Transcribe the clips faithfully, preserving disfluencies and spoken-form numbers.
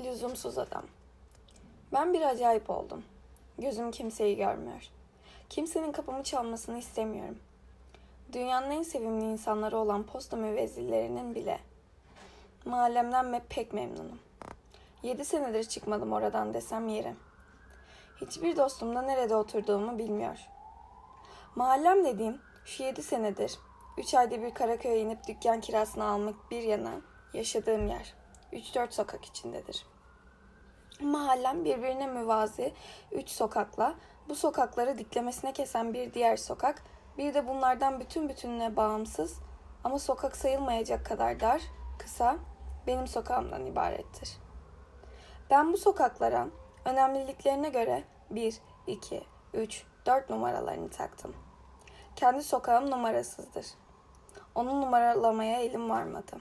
Lüzumsuz adam. Ben bir acayip oldum. Gözüm kimseyi görmüyor. Kimsenin kapımı çalmasını istemiyorum. Dünyanın en sevimli insanları olan posta müvezzillerinin bile. Mahallemden pek memnunum. Yedi senedir çıkmadım oradan desem yeri. Hiçbir dostum da nerede oturduğumu bilmiyor. Mahallem dediğim şu yedi senedir, üç ayda bir Karaköy'e inip dükkan kirasını almak bir yana yaşadığım yer. üç dört sokak içindedir. Mahallem birbirine müvazi üç sokakla, bu sokakları diklemesine kesen bir diğer sokak, bir de bunlardan bütün bütününe bağımsız ama sokak sayılmayacak kadar dar, kısa, benim sokağımdan ibarettir. Ben bu sokaklara önemliliklerine göre bir, iki, üç, dört numaralarını taktım. Kendi sokağım numarasızdır. Onu numaralamaya elim varmadı.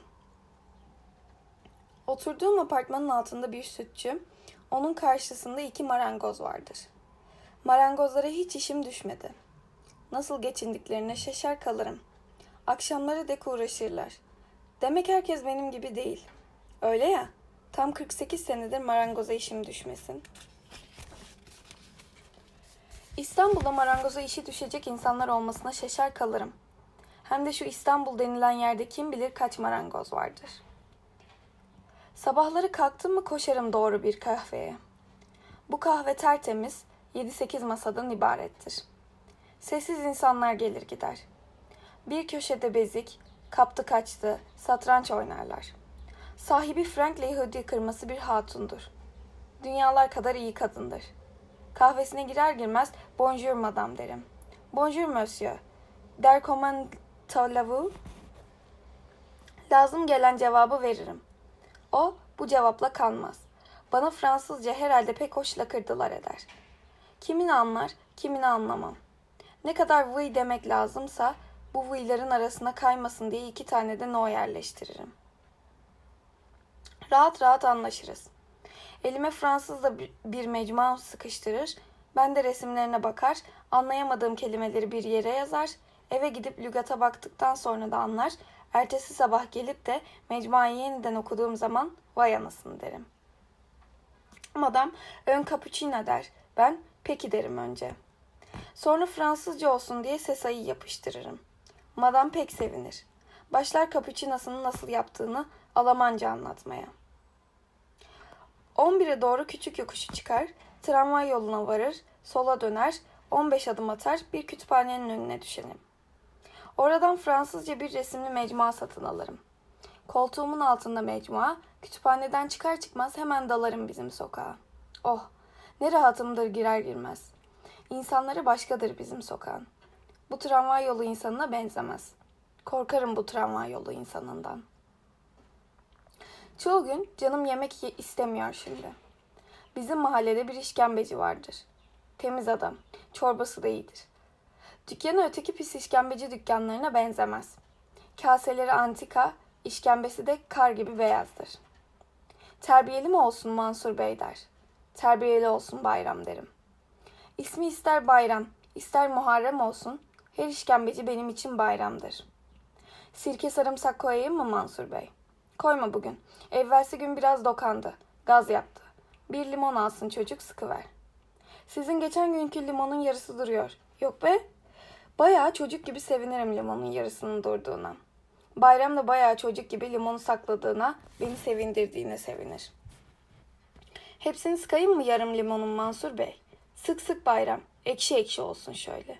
Oturduğum apartmanın altında bir sütçü, onun karşısında iki marangoz vardır. Marangozlara hiç işim düşmedi. Nasıl geçindiklerine şaşar kalırım. Akşamlara dek uğraşırlar. Demek herkes benim gibi değil. Öyle ya, tam kırk sekiz senedir marangoza işim düşmesin. İstanbul'da marangoza işi düşecek insanlar olmasına şaşar kalırım. Hem de şu İstanbul denilen yerde kim bilir kaç marangoz vardır. Sabahları kalktım mı koşarım doğru bir kahveye. Bu kahve tertemiz, yedi sekiz masadan ibarettir. Sessiz insanlar gelir gider. Bir köşede bezik, kaptı kaçtı, satranç oynarlar. Sahibi Frank'le Yahudi kırması bir hatundur. Dünyalar kadar iyi kadındır. Kahvesine girer girmez "Bonjour madame" derim. "Bonjour monsieur. Der comment allez-vous?" Lazım gelen cevabı veririm. O bu cevapla kalmaz. Bana Fransızca herhalde pek hoş lakırdılar eder. Kimini anlar, kimini anlamam. Ne kadar "vıy" demek lazımsa bu "vıy'ların" arasına kaymasın diye iki tane de "no" yerleştiririm. Rahat rahat anlaşırız. Elime Fransızca bir mecmua sıkıştırır, ben de resimlerine bakar, anlayamadığım kelimeleri bir yere yazar, eve gidip lügata baktıktan sonra da anlar, ertesi sabah gelip de mecmuayı yeniden okuduğum zaman "vay anasını" derim. Madam "ön cappuccino" der, ben "peki" derim önce. Sonra Fransızca olsun diye ses ayı yapıştırırım. Madam pek sevinir. Başlar cappuccino'sunu nasıl yaptığını Almanca anlatmaya. on bire doğru küçük yokuşu çıkar, tramvay yoluna varır, sola döner, on beş adım atar, bir kütüphanenin önüne düşerim. Oradan Fransızca bir resimli mecmua satın alırım. Koltuğumun altında mecmua, kütüphaneden çıkar çıkmaz hemen dalarım bizim sokağa. Oh, ne rahatımdır girer girmez. İnsanları başkadır bizim sokağın. Bu tramvay yolu insanına benzemez. Korkarım bu tramvay yolu insanından. Çoğu gün canım yemek istemiyor şimdi. Bizim mahallede bir işkembeci vardır. Temiz adam, çorbası da iyidir. Dükkanı öteki pis işkembeci dükkanlarına benzemez. Kaseleri antika, işkembesi de kar gibi beyazdır. "Terbiyeli mi olsun Mansur Bey?" der. "Terbiyeli olsun Bayram" derim. İsmi ister Bayram, ister Muharrem olsun, her işkembeci benim için bayramdır. "Sirke sarımsak koyayım mı Mansur Bey?" "Koyma bugün. Evvelsi gün biraz dokandı. Gaz yaptı. Bir limon alsın çocuk, sıkıver." "Sizin geçen günkü limonun yarısı duruyor." "Yok be." Bayağı çocuk gibi sevinirim limonun yarısının durduğuna. Bayram da bayağı çocuk gibi limonu sakladığına, beni sevindirdiğine sevinir. "Hepsini sıkayım mı yarım limonun Mansur Bey?" "Sık sık Bayram. Ekşi ekşi olsun şöyle."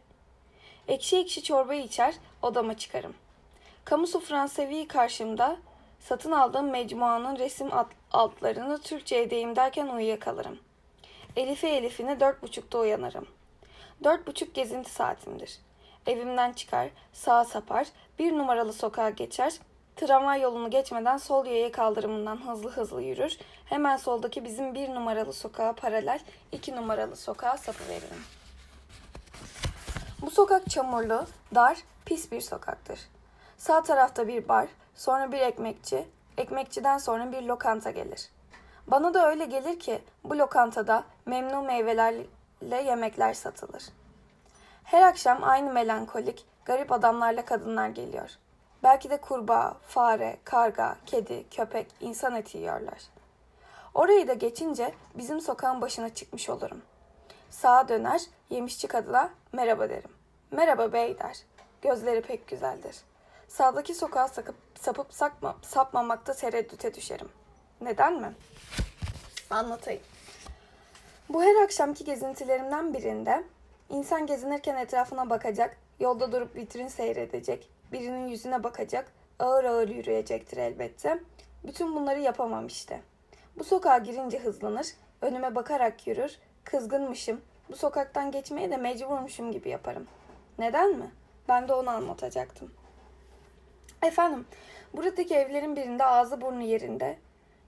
Ekşi ekşi çorbayı içer, odama çıkarım. Kamusu Fransevi'yi karşımda, satın aldığım mecmuanın resim altlarını Türkçe edeyim derken uyuyakalırım. Elife elifine dört buçukta uyanırım. Dört buçuk gezinti saatimdir. Evimden çıkar, sağa sapar, bir numaralı sokağa geçer, tramvay yolunu geçmeden sol yaya kaldırımından hızlı hızlı yürür, hemen soldaki bizim bir numaralı sokağa paralel iki numaralı sokağa sapıveririm. Bu sokak çamurlu, dar, pis bir sokaktır. Sağ tarafta bir bar, sonra bir ekmekçi, ekmekçiden sonra bir lokanta gelir. Bana da öyle gelir ki bu lokantada memnun meyvelerle yemekler satılır. Her akşam aynı melankolik, garip adamlarla kadınlar geliyor. Belki de kurbağa, fare, karga, kedi, köpek, insan eti yiyorlar. Orayı da geçince bizim sokağın başına çıkmış olurum. Sağa döner, yemişçi kadına merhaba derim. Merhaba bey der. Gözleri pek güzeldir. Sağdaki sokağa sakıp, sapıp sakma, sapmamakta tereddüte düşerim. Neden mi? Anlatayım. Bu her akşamki gezintilerimden birinde insan gezinirken etrafına bakacak, yolda durup vitrin seyredecek, birinin yüzüne bakacak, ağır ağır yürüyecektir elbette. Bütün bunları yapamam işte. Bu sokağa girince hızlanır, önüme bakarak yürür, kızgınmışım, bu sokaktan geçmeye de mecburmuşum gibi yaparım. Neden mi? Ben de onu anlatacaktım. Efendim, buradaki evlerin birinde ağzı burnu yerinde,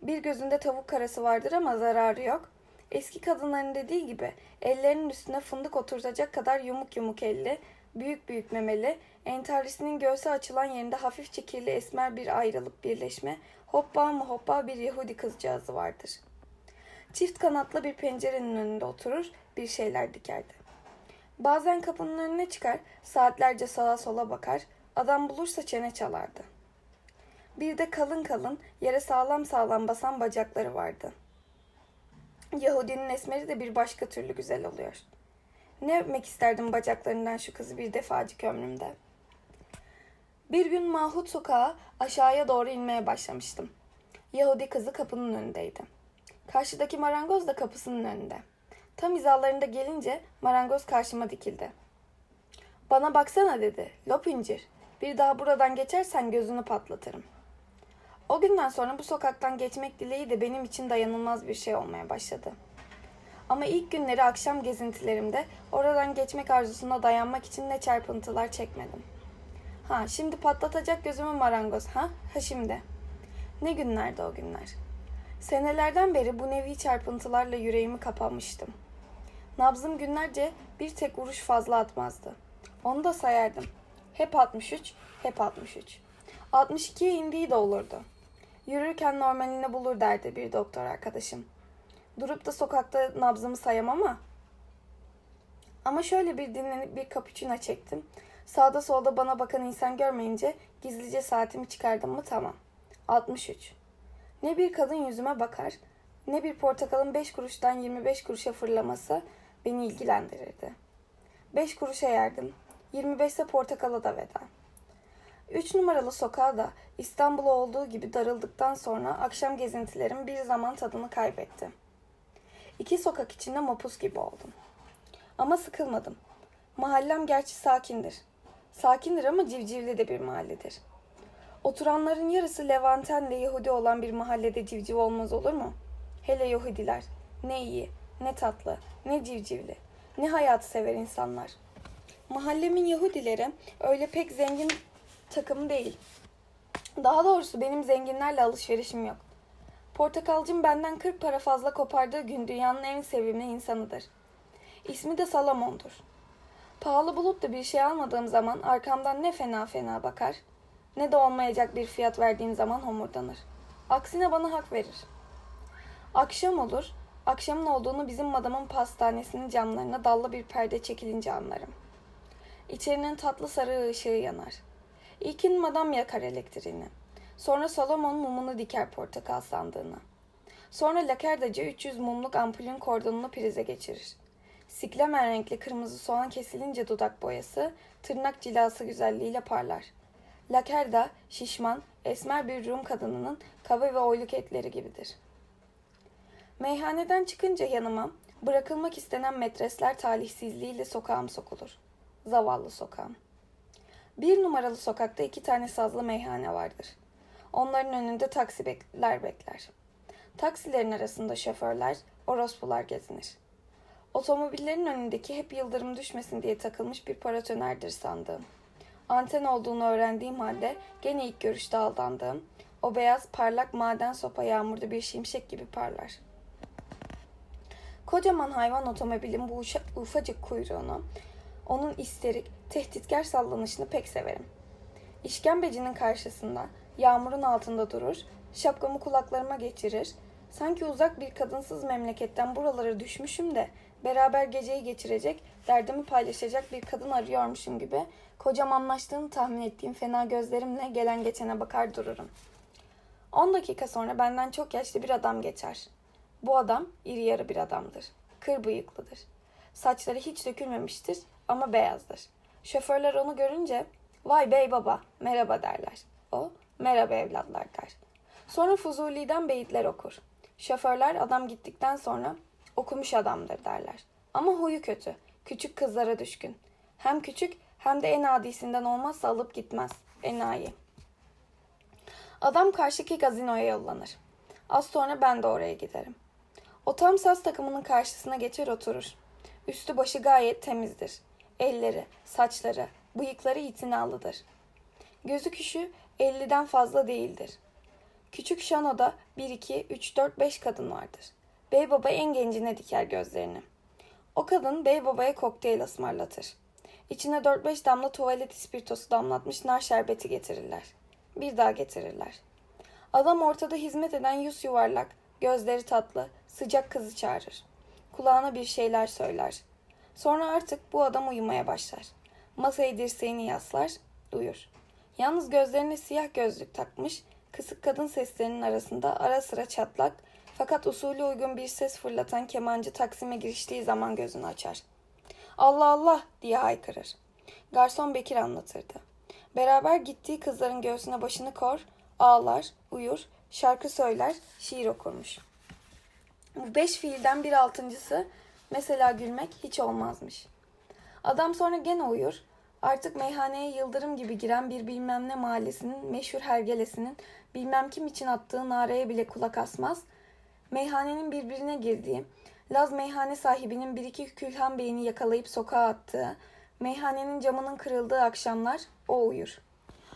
bir gözünde tavuk karası vardır ama zararı yok. Eski kadınların dediği gibi ellerinin üstüne fındık oturtacak kadar yumuk yumuk elli, büyük büyük memeli, entarilisinin göğsü açılan yerinde hafif çekirli esmer bir ayrılıp birleşme, hoppa mı hoppa bir Yahudi kızcağızı vardır. Çift kanatlı bir pencerenin önünde oturur, bir şeyler dikerdi. Bazen kapının önüne çıkar, saatlerce sağa sola bakar, adam bulursa çene çalardı. Bir de kalın kalın, yere sağlam sağlam basan bacakları vardı. Yahudinin esmeri de bir başka türlü güzel oluyor. Ne öpmek isterdim bacaklarından şu kızı bir defacık ömrümde. Bir gün Mahut sokağa aşağıya doğru inmeye başlamıştım. Yahudi kızı kapının önündeydi. Karşıdaki marangoz da kapısının önünde. Tam hizalarında gelince marangoz karşıma dikildi. "Bana baksana" dedi. "Lop incir. Bir daha buradan geçersen gözünü patlatırım." O günden sonra bu sokaktan geçmek dileği de benim için dayanılmaz bir şey olmaya başladı. Ama ilk günleri akşam gezintilerimde oradan geçmek arzusuna dayanmak için ne çarpıntılar çekmedim. Ha şimdi patlatacak gözümü marangoz, ha? Ha şimdi. Ne günlerdi o günler. Senelerden beri bu nevi çarpıntılarla yüreğimi kapamıştım. Nabzım günlerce bir tek vuruş fazla atmazdı. Onu da sayardım. Hep altmış üç, hep altmış üç. altmış ikiye indiği de olurdu. Yürürken normalini bulur derdi bir doktor arkadaşım. Durup da sokakta nabzımı sayamam ama. Ama şöyle bir dinlenip bir kapuçina çektim. Sağda solda bana bakan insan görmeyince gizlice saatimi çıkardım mı tamam. altmış üç. Ne bir kadın yüzüme bakar, ne bir portakalın beş kuruştan yirmi beş kuruşa fırlaması beni ilgilendirirdi. beş kuruşa yerdim. yirmi beşte portakala da veda. Üç numaralı sokağa da İstanbul'a olduğu gibi darıldıktan sonra akşam gezintilerim bir zaman tadını kaybetti. İki sokak içinde mapus gibi oldum. Ama sıkılmadım. Mahallem gerçi sakindir. Sakindir ama civcivli de bir mahalledir. Oturanların yarısı Levanten ve Yahudi olan bir mahallede civciv olmaz olur mu? Hele Yahudiler. Ne iyi, ne tatlı, ne civcivli, ne hayatı sever insanlar. Mahallemin Yahudileri öyle pek zengin takım değil. Daha doğrusu benim zenginlerle alışverişim yok. Portakalcım benden kırk para fazla kopardığı gün dünyanın en sevimli insanıdır. İsmi de Salamon'dur. Pahalı bulup da bir şey almadığım zaman arkamdan ne fena fena bakar, ne de olmayacak bir fiyat verdiğim zaman homurdanır. Aksine bana hak verir. Akşam olur, akşamın olduğunu bizim madamın pastanesinin camlarına dallı bir perde çekilince anlarım. İçerinin tatlı sarı ışığı yanar. İlkin madam yakar elektriğini. Sonra Salomon mumunu diker portakal sandığına. Sonra lakerdacı üç yüz mumluk ampulün kordonunu prize geçirir. Siklemen renkli kırmızı soğan kesilince dudak boyası, tırnak cilası güzelliğiyle parlar. Lakerda, şişman, esmer bir Rum kadınının kaba ve oyluk etleri gibidir. Meyhaneden çıkınca yanıma bırakılmak istenen metresler talihsizliğiyle sokağım sokulur. Zavallı sokağım. Bir numaralı sokakta iki tane sazlı meyhane vardır. Onların önünde taksiler bekler. Taksilerin arasında şoförler, orospular gezinir. Otomobillerin önündeki hep yıldırım düşmesin diye takılmış bir paratonerdir sandığım. Anten olduğunu öğrendiğim halde gene ilk görüşte aldandığım, o beyaz parlak maden sopa yağmurda bir şimşek gibi parlar. Kocaman hayvan otomobilin bu ufacık kuyruğunu, onun isterik, tehditkar sallanışını pek severim. İşkembecinin karşısında, yağmurun altında durur, şapkamı kulaklarıma geçirir, sanki uzak bir kadınsız memleketten buralara düşmüşüm de beraber geceyi geçirecek, derdimi paylaşacak bir kadın arıyormuşum gibi kocamanlaştığını tahmin ettiğim fena gözlerimle gelen geçene bakar dururum. on dakika sonra benden çok yaşlı bir adam geçer. Bu adam iri yarı bir adamdır. Kır bıyıklıdır. Saçları hiç dökülmemiştir ama beyazdır. Şoförler onu görünce "Vay bey baba, merhaba" derler. O "Merhaba evlatlar" der. Sonra Fuzuli'den beyitler okur. Şoförler adam gittikten sonra "Okumuş adamdır" derler. Ama huyu kötü, küçük kızlara düşkün. Hem küçük hem de en adisinden olmazsa alıp gitmez. Enayi. Adam karşıki gazinoya yollanır. Az sonra ben de oraya giderim. O tam saz takımının karşısına geçer oturur. Üstü başı gayet temizdir. Elleri, saçları, bıyıkları itinalıdır. Gözü küşü elliden fazla değildir. Küçük şanoda bir iki üç dört beş kadın vardır. Bey baba en gencine diker gözlerini. O kadın bey babaya kokteyl ısmarlatır. İçine dört beş damla tuvalet ispirtosu damlatmış nar şerbeti getirirler. Bir daha getirirler. Adam ortada hizmet eden yüz yuvarlak, gözleri tatlı, sıcak kızı çağırır. Kulağına bir şeyler söyler. Sonra artık bu adam uyumaya başlar. Masaya dirseğini yaslar, uyur. Yalnız gözlerine siyah gözlük takmış, kısık kadın seslerinin arasında ara sıra çatlak, fakat usulü uygun bir ses fırlatan kemancı Taksim'e giriştiği zaman gözünü açar. "Allah Allah" diye haykırır. Garson Bekir anlatırdı. Beraber gittiği kızların göğsüne başını kor, ağlar, uyur, şarkı söyler, şiir okurmuş. Bu beş fiilden bir altıncısı, mesela gülmek, hiç olmazmış. Adam sonra gene uyur. Artık meyhaneye yıldırım gibi giren bir bilmem ne mahallesinin meşhur hergelesinin bilmem kim için attığı nareye bile kulak asmaz. Meyhanenin birbirine girdiği, Laz meyhane sahibinin bir iki külhan beyini yakalayıp sokağa attığı, meyhanenin camının kırıldığı akşamlar o uyur.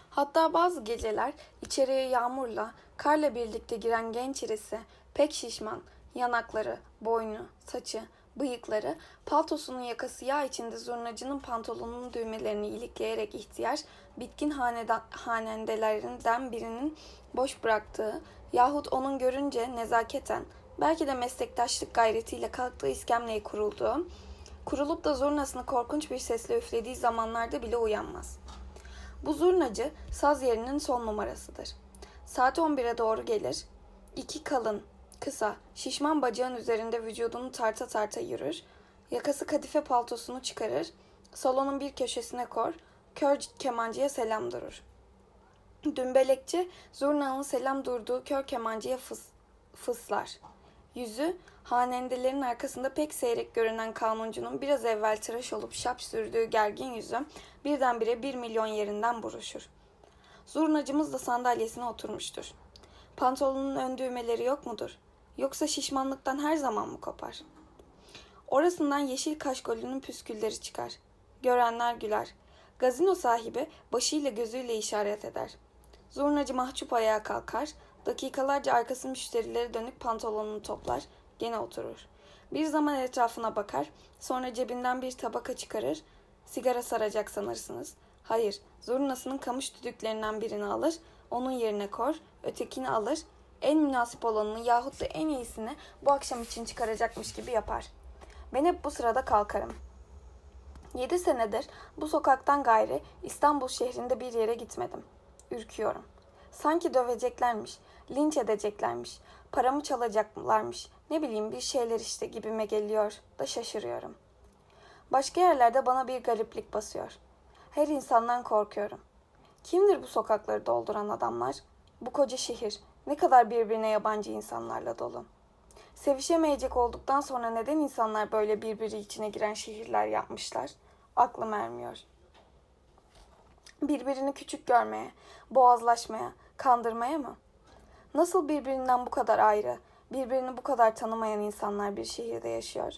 Hatta bazı geceler içeriye yağmurla, karla birlikte giren genç irisi, pek şişman, yanakları, boynu, saçı, bıyıkları, paltosunun yakası yağ içinde zurnacının pantolonunun düğmelerini ilikleyerek ihtiyar, bitkin haneda, hanendelerinden birinin boş bıraktığı yahut onun görünce nezaketen, belki de meslektaşlık gayretiyle kalktığı iskemleye kurulduğu, kurulup da zurnasını korkunç bir sesle üflediği zamanlarda bile uyanmaz. Bu zurnacı saz yerinin son numarasıdır. Saat on bire doğru gelir, iki kalın, kısa, şişman bacağın üzerinde vücudunu tarta tarta yürür, yakası kadife paltosunu çıkarır, salonun bir köşesine kor, kör kemancıya selam durur. Dümbelekçi, zurnanın selam durduğu kör kemancıya fıs, fıslar. Yüzü, hanendelerin arkasında pek seyrek görünen kanuncunun biraz evvel tıraş olup şap sürdüğü gergin yüzü birdenbire bir milyon yerinden buruşur. Zurnacımız da sandalyesine oturmuştur. Pantolonun ön düğmeleri yok mudur? Yoksa şişmanlıktan her zaman mı kopar? Orasından yeşil kaşkolünün püskülleri çıkar. Görenler güler. Gazino sahibi başıyla gözüyle işaret eder. Zurnacı mahcup ayağa kalkar. Dakikalarca arkası müşterilere dönük pantolonunu toplar. Gene oturur. Bir zaman etrafına bakar. Sonra cebinden bir tabaka çıkarır. Sigara saracak sanırsınız. Hayır, zurnasının kamış düdüklerinden birini alır. Onun yerine kor, ötekini alır, en münasip olanını yahut da en iyisini bu akşam için çıkaracakmış gibi yapar. Ben hep bu sırada kalkarım. Yedi senedir bu sokaktan gayri İstanbul şehrinde bir yere gitmedim. Ürküyorum. Sanki döveceklermiş, linç edeceklermiş, paramı çalacaklarmış, ne bileyim bir şeyler işte gibime geliyor da şaşırıyorum. Başka yerlerde bana bir gariplik basıyor. Her insandan korkuyorum. Kimdir bu sokakları dolduran adamlar? Bu koca şehir ne kadar birbirine yabancı insanlarla dolu. Sevişemeyecek olduktan sonra neden insanlar böyle birbiri içine giren şehirler yapmışlar? Aklım ermiyor. Birbirini küçük görmeye, boğazlaşmaya, kandırmaya mı? Nasıl birbirinden bu kadar ayrı, birbirini bu kadar tanımayan insanlar bir şehirde yaşıyor?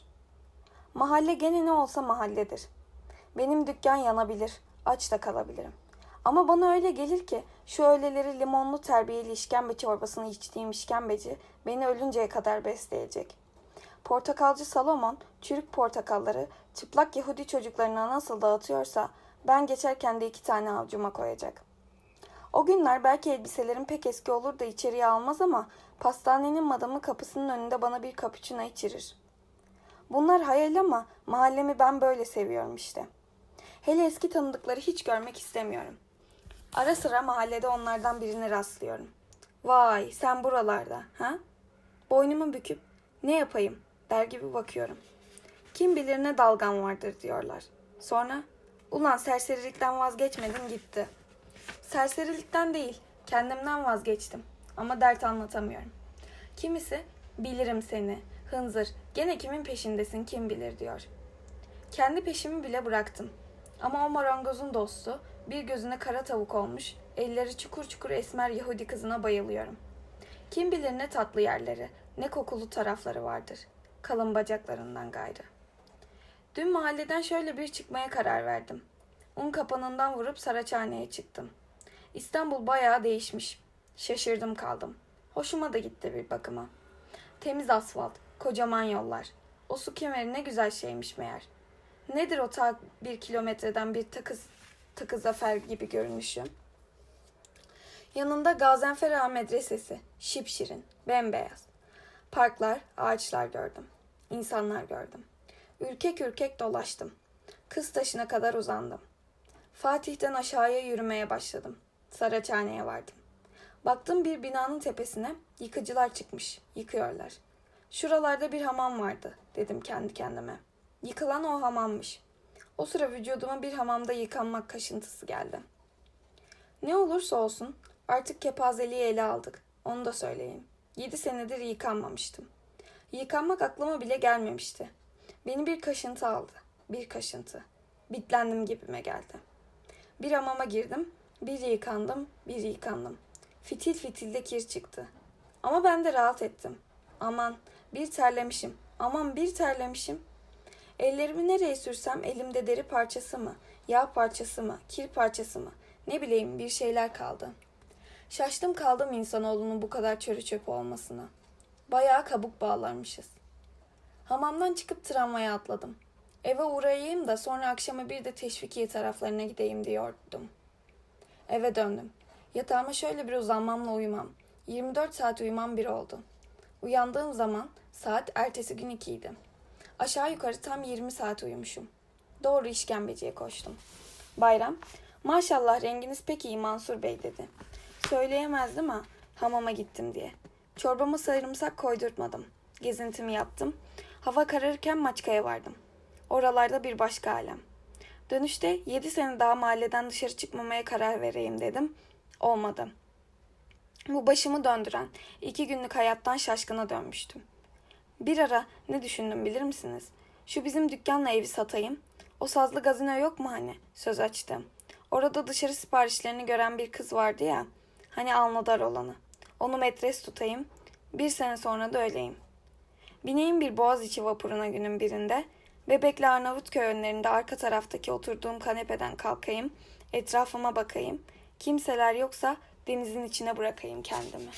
Mahalle gene ne olsa mahalledir. Benim dükkan yanabilir, aç da kalabilirim. Ama bana öyle gelir ki şu öğleleri limonlu terbiyeli işkembe çorbasını içtiğim işkembeci beni ölünceye kadar besleyecek. Portakalcı Salomon çürük portakalları çıplak Yahudi çocuklarına nasıl dağıtıyorsa ben geçerken de iki tane avcuma koyacak. O günler belki elbiselerim pek eski olur da içeriye almaz ama pastanenin madamı kapısının önünde bana bir kapuçina içirir. Bunlar hayal ama mahallemi ben böyle seviyorum işte. Hele eski tanıdıkları hiç görmek istemiyorum. Ara sıra mahallede onlardan birine rastlıyorum. "Vay, sen buralarda, ha?" Boynumu büküp Ne yapayım der gibi bakıyorum. Kim bilir ne dalgan vardır diyorlar. Sonra ulan serserilikten vazgeçmedim gitti. Serserilikten değil, kendimden vazgeçtim ama dert anlatamıyorum. Kimisi bilirim seni, hınzır, gene kimin peşindesin kim bilir diyor. Kendi peşimi bile bıraktım. Ama o marangozun dostu bir gözüne kara tavuk olmuş, elleri çukur çukur esmer Yahudi kızına bayılıyorum. Kim bilir ne tatlı yerleri, ne kokulu tarafları vardır. Kalın bacaklarından gayrı. Dün mahalleden şöyle bir çıkmaya karar verdim. Un kapanından vurup Saraçhane'ye çıktım. İstanbul bayağı değişmiş. Şaşırdım kaldım. Hoşuma da gitti bir bakıma. Temiz asfalt, kocaman yollar. O su kemeri ne güzel şeymiş meğer. Nedir o ta bir kilometreden bir takız, takı zafer gibi görünüşüm? Yanında Gaziantep Ağa Medresesi, şipşirin, bembeyaz. Parklar, ağaçlar gördüm. İnsanlar gördüm. Ürkek ürkek dolaştım. Kız taşına kadar uzandım. Fatih'ten aşağıya yürümeye başladım. Saraçhane'ye vardım. Baktım bir binanın tepesine yıkıcılar çıkmış, yıkıyorlar. Şuralarda bir hamam vardı dedim kendi kendime. Yıkılan o hamammış. O sıra vücuduma bir hamamda yıkanmak kaşıntısı geldi. Ne olursa olsun artık kepazeliği ele aldık. Onu da söyleyeyim. Yedi senedir yıkanmamıştım. Yıkanmak aklıma bile gelmemişti. Beni bir kaşıntı aldı. Bir kaşıntı. Bitlendim gibime geldi. Bir hamama girdim. Bir yıkandım. Bir yıkandım. Fitil fitil de kir çıktı. Ama ben de rahat ettim. Aman bir terlemişim. Aman bir terlemişim. Ellerimi nereye sürsem elimde deri parçası mı, yağ parçası mı, kir parçası mı, ne bileyim bir şeyler kaldı. Şaştım kaldım insanoğlunun bu kadar çörü çöpü olmasına. Bayağı kabuk bağlarmışız. Hamamdan çıkıp tramvaya atladım. Eve uğrayayım da sonra akşama bir de Teşvikiye taraflarına gideyim diyordum. Eve döndüm. Yatağıma şöyle bir uzanmamla uyumam. yirmi dört saat uyumam bir oldu. Uyandığım zaman saat ertesi gün ikiydi. Aşağı yukarı tam yirmi saat uyumuşum. Doğru işkembeciye koştum. Bayram, maşallah renginiz pek iyi Mansur Bey dedi. Söyleyemezdim ha, hamama gittim diye. Çorbama sarımsak koydurtmadım. Gezintimi yaptım. Hava kararırken Maçka'ya vardım. Oralarda bir başka alem. Dönüşte yedi sene daha mahalleden dışarı çıkmamaya karar vereyim dedim. Olmadı. Bu başımı döndüren iki günlük hayattan şaşkına dönmüştüm. Bir ara ne düşündüm bilir misiniz? Şu bizim dükkanla evi satayım. O sazlı gazino yok mu hani? Söz açtım. Orada dışarı siparişlerini gören bir kız vardı ya. Hani alnadar olanı. Onu metres tutayım. Bir sene sonra da öleyim. Bineyim bir Boğaziçi vapuruna günün birinde. Bebekli Arnavutköy önlerinde arka taraftaki oturduğum kanepeden kalkayım. Etrafıma bakayım. Kimseler yoksa denizin içine bırakayım kendimi.